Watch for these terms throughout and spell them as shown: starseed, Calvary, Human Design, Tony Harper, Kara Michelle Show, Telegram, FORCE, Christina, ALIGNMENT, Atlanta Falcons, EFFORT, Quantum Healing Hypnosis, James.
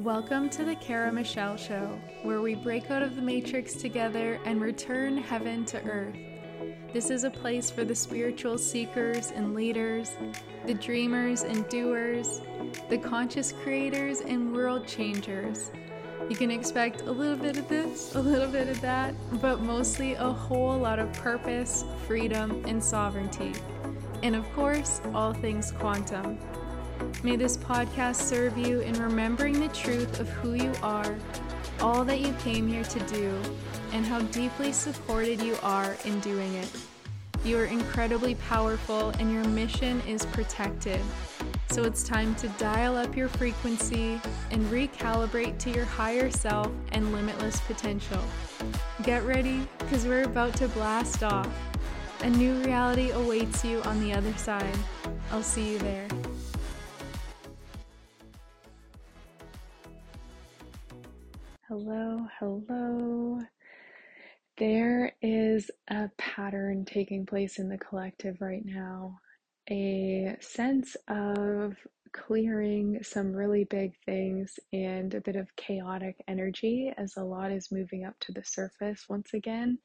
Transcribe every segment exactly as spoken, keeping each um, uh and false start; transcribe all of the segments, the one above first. Welcome to the Kara Michelle Show, where we break out of the matrix together and return heaven to earth. This is a place for the spiritual seekers and leaders, the dreamers and doers, the conscious creators and world changers. You can expect a little bit of this, a little bit of that, but mostly a whole lot of purpose, freedom, and sovereignty. And of course, all things quantum. May this podcast serve you in remembering the truth of who you are, all that you came here to do, and how deeply supported you are in doing it. You are incredibly powerful and your mission is protected. So it's time to dial up your frequency and recalibrate to your higher self and limitless potential. Get ready, because we're about to blast off. A new reality awaits you on the other side. I'll see you there. Hello, hello. There is a pattern taking place in the collective right now. A sense of clearing some really big things and a bit of chaotic energy as a lot is moving up to the surface once again.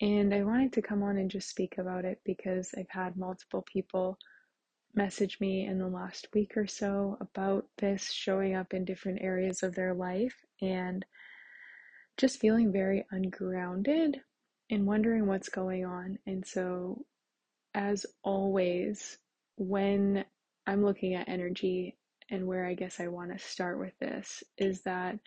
And I wanted to come on and just speak about it because I've had multiple people message me in the last week or so about this showing up in different areas of their life and just feeling very ungrounded and wondering what's going on. And so, as always, when I'm looking at energy, and where I guess I want to start with this is that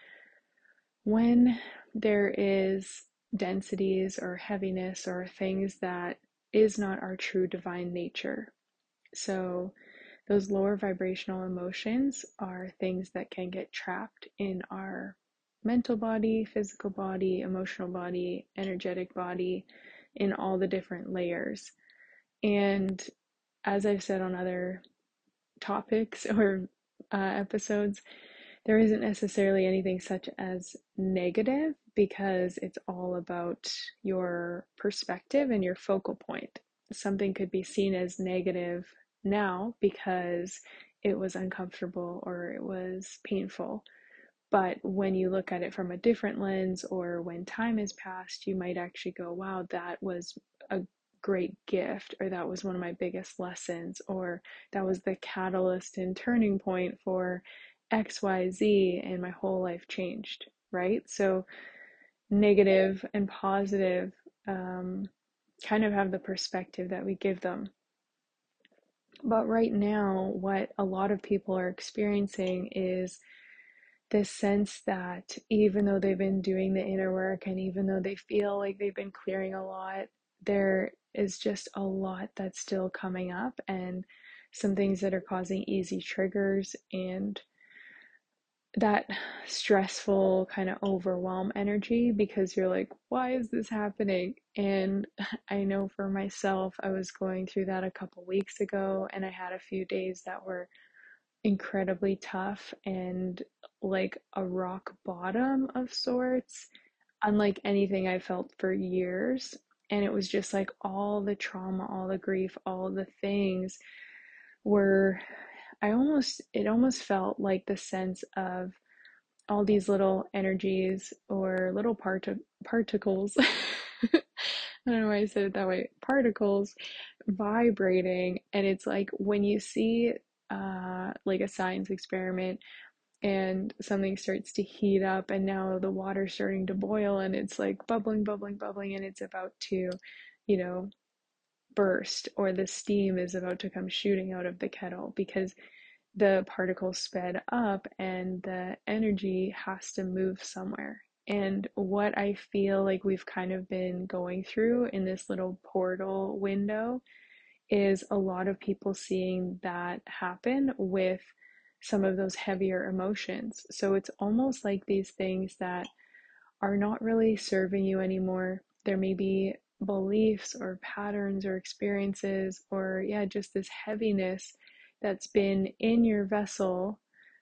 when there is densities or heaviness or things that is not our true divine nature, so those lower vibrational emotions are things that can get trapped in our mental body, physical body, emotional body, energetic body, in all the different layers. And as I've said on other topics or uh, episodes, there isn't necessarily anything such as negative, because it's all about your perspective and your focal point. Something could be seen as negative now because it was uncomfortable or it was painful. But when you look at it from a different lens, or when time has passed, you might actually go, wow, that was a great gift, or that was one of my biggest lessons, or that was the catalyst and turning point for X Y Z, and my whole life changed, right? So negative and positive um, kind of have the perspective that we give them. But right now, what a lot of people are experiencing is this sense that even though they've been doing the inner work, and even though they feel like they've been clearing a lot, there is just a lot that's still coming up, and some things that are causing easy triggers and that stressful kind of overwhelm energy, because you're like, why is this happening? And I know for myself, I was going through that a couple weeks ago, and I had a few days that were incredibly tough and like a rock bottom of sorts, unlike anything I felt for years. And it was just like all the trauma, all the grief, all the things were, I almost, it almost felt like the sense of all these little energies or little part particles, I don't know why I said it that way, particles vibrating. And it's like when you see uh, like a science experiment and something starts to heat up, and now the water's starting to boil, and it's like bubbling, bubbling, bubbling, and it's about to, you know, burst, or the steam is about to come shooting out of the kettle because the particles sped up and the energy has to move somewhere. And what I feel like we've kind of been going through in this little portal window is a lot of people seeing that happen with some of those heavier emotions. So it's almost like these things that are not really serving you anymore. There may be beliefs or patterns or experiences, or yeah, just this heaviness that's been in your vessel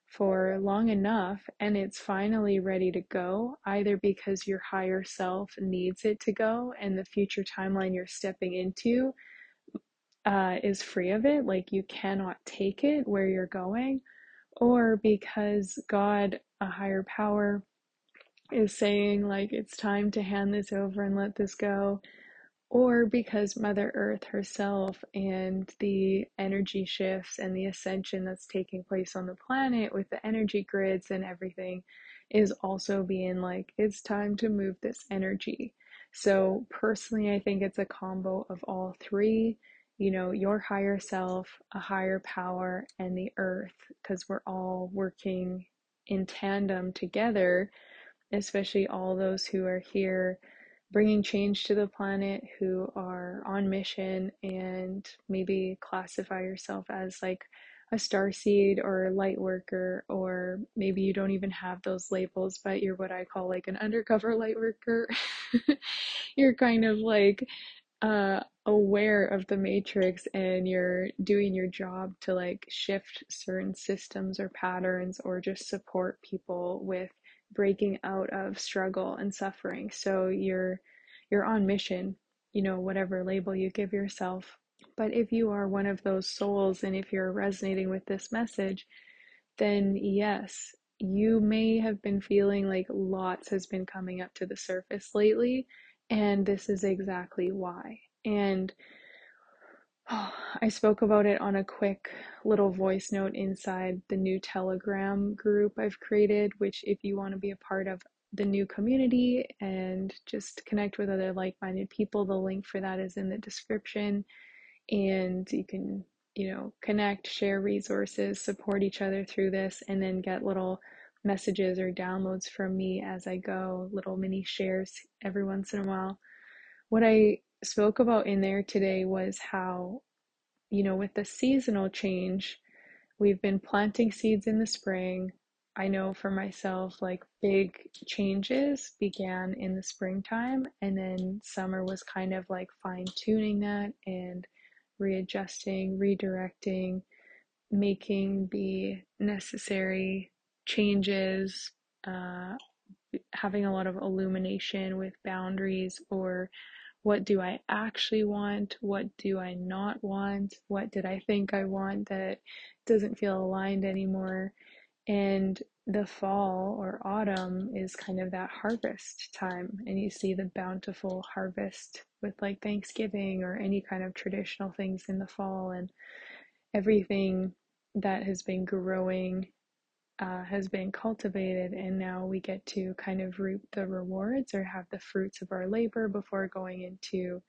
for long enough, and it's finally ready to go, either because your higher self needs it to go and the future timeline you're stepping into uh, is free of it, like you cannot take it where you're going, or because God a higher power is saying, like, it's time to hand this over and let this go, or because Mother Earth herself and the energy shifts and the ascension that's taking place on the planet with the energy grids and everything is also being like, it's time to move this energy. So personally, I think it's a combo of all three, you know, your higher self, a higher power, and the earth, because we're all working in tandem together, especially all those who are here bringing change to the planet, who are on mission, and maybe classify yourself as like a starseed or a light worker, or maybe you don't even have those labels, but you're what I call like an undercover light worker. You're kind of like uh, aware of the matrix, and you're doing your job to like shift certain systems or patterns, or just support people with breaking out of struggle and suffering. So you're you're on mission, you know, whatever label you give yourself. But if you are one of those souls, and if you're resonating with this message, then yes, you may have been feeling like lots has been coming up to the surface lately, and this is exactly why. And oh, I spoke about it on a quick little voice note inside the new Telegram group I've created, which if you want to be a part of the new community and just connect with other like-minded people, the link for that is in the description. And you can, you know, connect, share resources, support each other through this, and then get little messages or downloads from me as I go, little mini shares every once in a while. What I spoke about in there today was how, you know, with the seasonal change, we've been planting seeds in the spring. I know for myself, like, big changes began in the springtime, and then summer was kind of like fine-tuning that and readjusting, redirecting, making the necessary changes, uh, having a lot of illumination with boundaries, or what do I actually want? What do I not want? What did I think I want that doesn't feel aligned anymore? And the fall or autumn is kind of that harvest time, and you see the bountiful harvest with like Thanksgiving or any kind of traditional things in the fall, and everything that has been growing uh, has been cultivated, and now we get to kind of reap the rewards or have the fruits of our labor before going into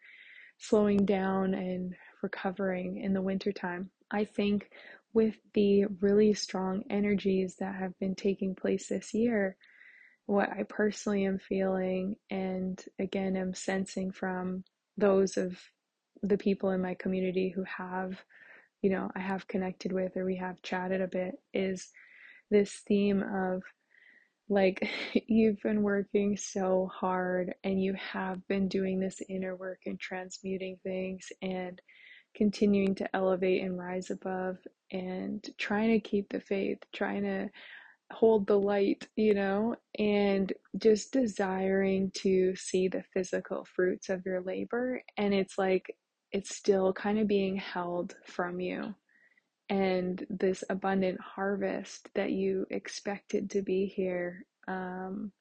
slowing down and recovering in the wintertime. I think with the really strong energies that have been taking place this year, what I personally am feeling, and again, I'm sensing from those of the people in my community who have, you know, I have connected with, or we have chatted a bit, is this theme of like, you've been working so hard, and you have been doing this inner work and transmuting things and continuing to elevate and rise above, and trying to keep the faith, trying to hold the light, you know, and just desiring to see the physical fruits of your labor. And it's like, it's still kind of being held from you. And this abundant harvest that you expected to be here, um,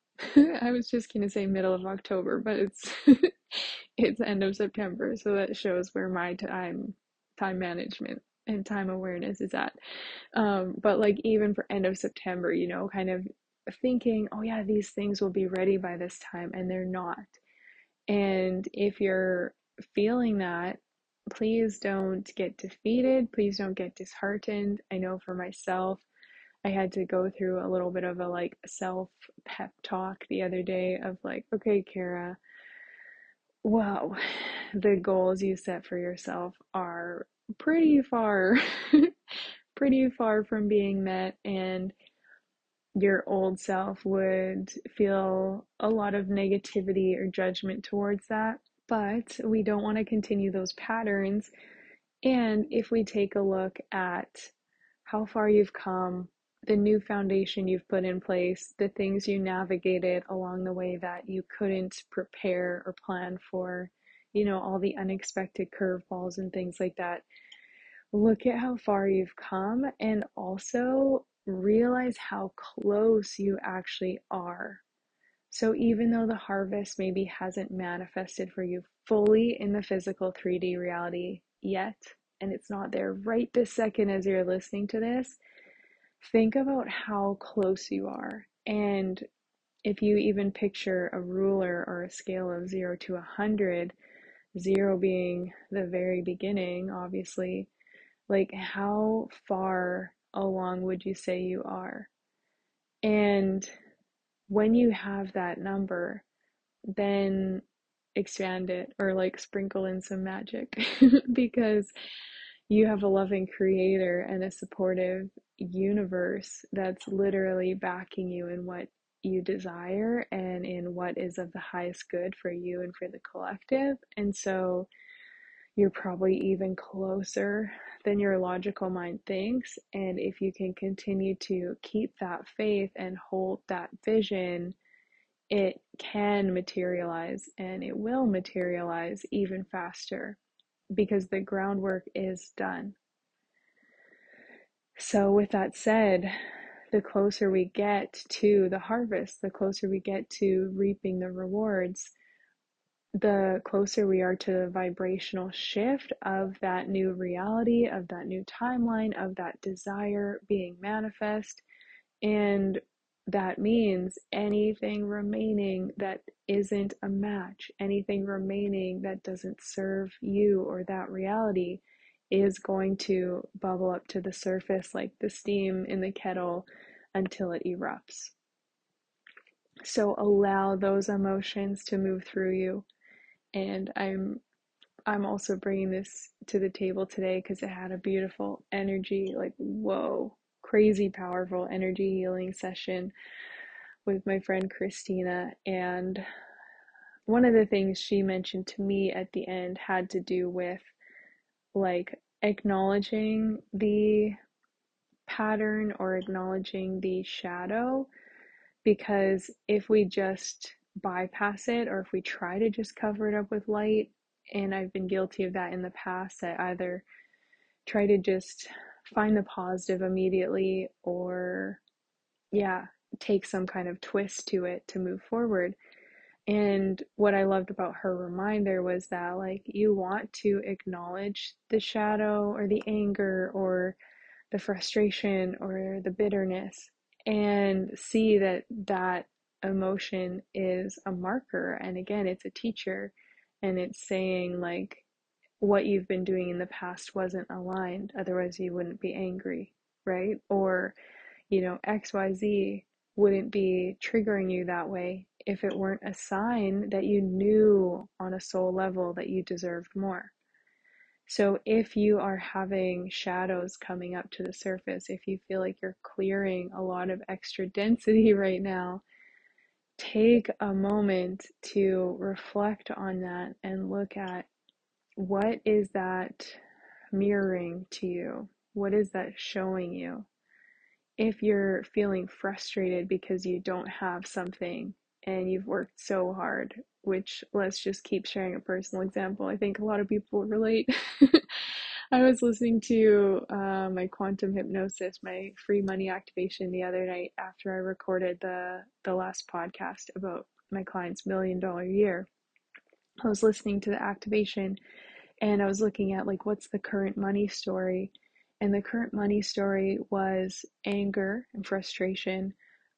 I was just going to say middle of October, but it's it's end of September, so that shows where my time time management and time awareness is at. Um, but like even for end of September, you know, kind of thinking, oh yeah, these things will be ready by this time, and they're not. And if you're feeling that, please don't get defeated. Please don't get disheartened. I know for myself, I had to go through a little bit of a like self pep talk the other day of like, okay, Kara, wow, the goals you set for yourself are pretty far, pretty far from being met, and your old self would feel a lot of negativity or judgment towards that. But we don't want to continue those patterns. And if we take a look at how far you've come, the new foundation you've put in place, the things you navigated along the way that you couldn't prepare or plan for, you know, all the unexpected curveballs and things like that. Look at how far you've come, and also realize how close you actually are. So even though the harvest maybe hasn't manifested for you fully in the physical three D reality yet, and it's not there right this second as you're listening to this, think about how close you are. And if you even picture a ruler or a scale of zero to a hundred, zero being the very beginning, obviously, like how far along would you say you are? And when you have that number, then expand it or like sprinkle in some magic because you have a loving creator and a supportive universe that's literally backing you in what you desire and in what is of the highest good for you and for the collective. And so you're probably even closer than your logical mind thinks. And if you can continue to keep that faith and hold that vision, it can materialize and it will materialize even faster because the groundwork is done. So with that said, the closer we get to the harvest, the closer we get to reaping the rewards, the closer we are to the vibrational shift of that new reality, of that new timeline, of that desire being manifest. And that means anything remaining that isn't a match, anything remaining that doesn't serve you or that reality is going to bubble up to the surface like the steam in the kettle until it erupts. So allow those emotions to move through you. And I'm I'm also bringing this to the table today because it had a beautiful energy, like, whoa, crazy powerful energy healing session with my friend Christina. And one of the things she mentioned to me at the end had to do with like acknowledging the pattern or acknowledging the shadow, because if we just bypass it or if we try to just cover it up with light, and I've been guilty of that in the past, I either try to just find the positive immediately or yeah, take some kind of twist to it to move forward. And what I loved about her reminder was that, like, you want to acknowledge the shadow or the anger or the frustration or the bitterness and see that that emotion is a marker. And again, it's a teacher and it's saying, like, what you've been doing in the past wasn't aligned. Otherwise, you wouldn't be angry, right? Or, you know, X Y Z wouldn't be triggering you that way if it weren't a sign that you knew on a soul level that you deserved more. So if you are having shadows coming up to the surface, if you feel like you're clearing a lot of extra density right now, take a moment to reflect on that and look at what is that mirroring to you? What is that showing you? If you're feeling frustrated because you don't have something and you've worked so hard, which let's just keep sharing a personal example. I think a lot of people relate. I was listening to uh, my quantum hypnosis, my free money activation the other night after I recorded the, the last podcast about my client's million dollar year. I was listening to the activation and I was looking at, like, what's the current money story? And the current money story was anger and frustration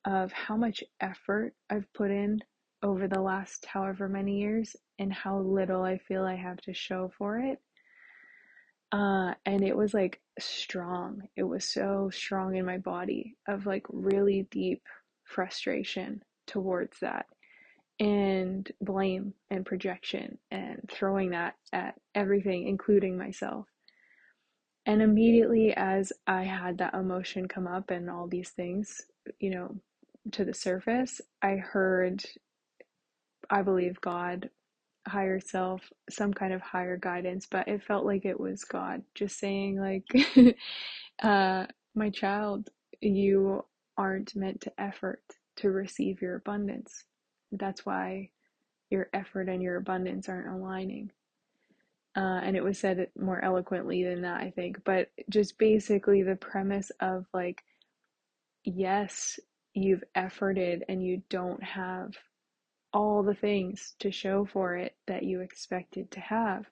of how much effort I've put in over the last however many years and how little I feel I have to show for it. Uh, and it was like strong. It was so strong in my body of like really deep frustration towards that and blame and projection and throwing that at everything, including myself. And immediately as I had that emotion come up and all these things, you know, to the surface, I heard, I believe, God, higher self, some kind of higher guidance, but it felt like it was God just saying, like, uh, my child, you aren't meant to effort to receive your abundance. That's why your effort and your abundance aren't aligning. Uh, and it was said more eloquently than that, I think, but just basically the premise of, like, yes, you've efforted and you don't have all the things to show for it that you expected to have,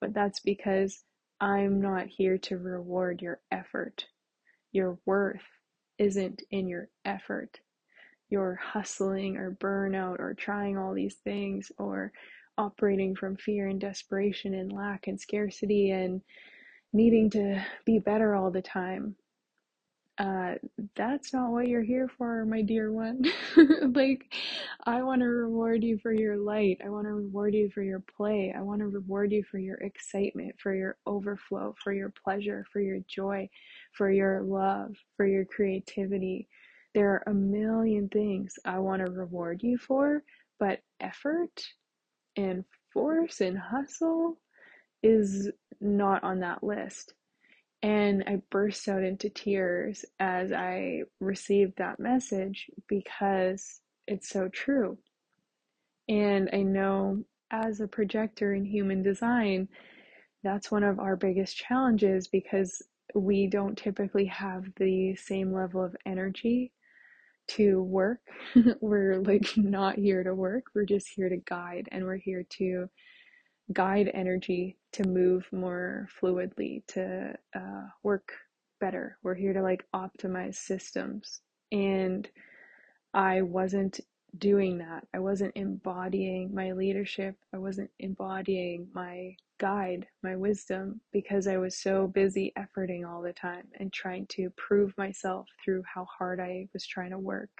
but that's because I'm not here to reward your effort. Your worth isn't in your effort. Your hustling or burnout or trying all these things or operating from fear and desperation and lack and scarcity and needing to be better all the time. Uh, that's not what you're here for, my dear one. Like, I want to reward you for your light. I want to reward you for your play. I want to reward you for your excitement, for your overflow, for your pleasure, for your joy, for your love, for your creativity. There are a million things I want to reward you for, but effort and force and hustle is not on that list. And I burst out into tears as I received that message because it's so true. And I know as a projector in human design, that's one of our biggest challenges because we don't typically have the same level of energy to work. We're like not here to work. We're just here to guide, and we're here to guide energy to move more fluidly, to uh, work better. We're here to like optimize systems. And I wasn't doing that. I wasn't embodying my leadership. I wasn't embodying my guide, my wisdom, because I was so busy efforting all the time and trying to prove myself through how hard I was trying to work,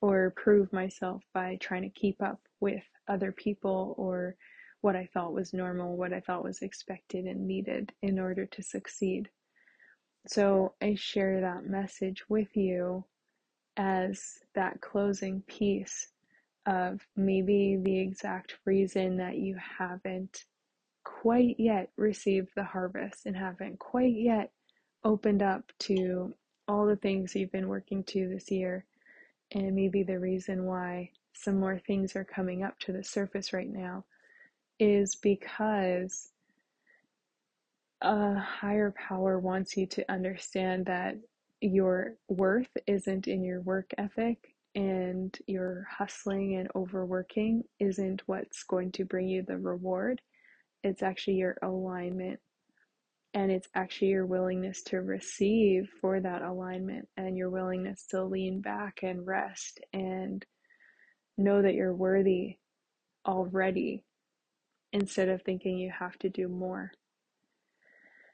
or prove myself by trying to keep up with other people or what I thought was normal, what I thought was expected and needed in order to succeed. So I share that message with you as that closing piece of maybe the exact reason that you haven't quite yet received the harvest and haven't quite yet opened up to all the things you've been working to this year, and maybe the reason why some more things are coming up to the surface right now is because a higher power wants you to understand that your worth isn't in your work ethic, and your hustling and overworking isn't what's going to bring you the reward. It's actually your alignment, and it's actually your willingness to receive for that alignment, and your willingness to lean back and rest and know that you're worthy already, instead of thinking you have to do more.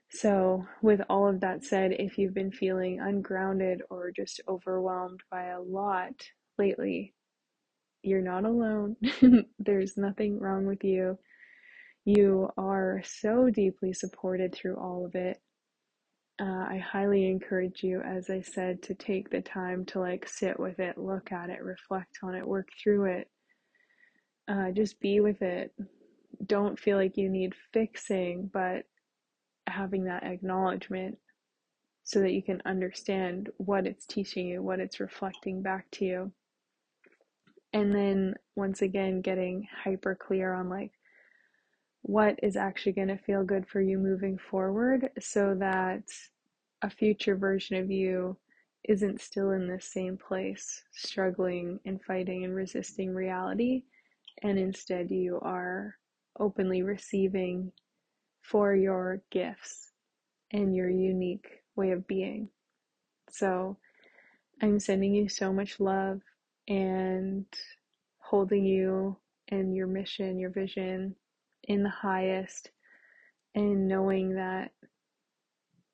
So with all of that said, if you've been feeling ungrounded or just overwhelmed by a lot lately, you're not alone. There's nothing wrong with you. You are so deeply supported through all of it. Uh, I highly encourage you, as I said, to take the time to like sit with it, look at it, reflect on it, work through it. Uh, just be with it. Don't feel like you need fixing, but having that acknowledgement so that you can understand what it's teaching you, what it's reflecting back to you. And then once again, getting hyper clear on like what is actually going to feel good for you moving forward, so that a future version of you isn't still in the same place, struggling and fighting and resisting reality, and instead you are openly receiving for your gifts and your unique way of being. So I'm sending you so much love and holding you and your mission, your vision in the highest, and knowing that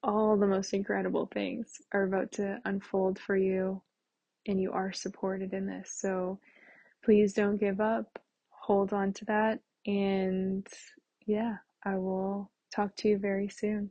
all the most incredible things are about to unfold for you, and you are supported in this. So please don't give up. Hold on to that. And yeah, I will talk to you very soon.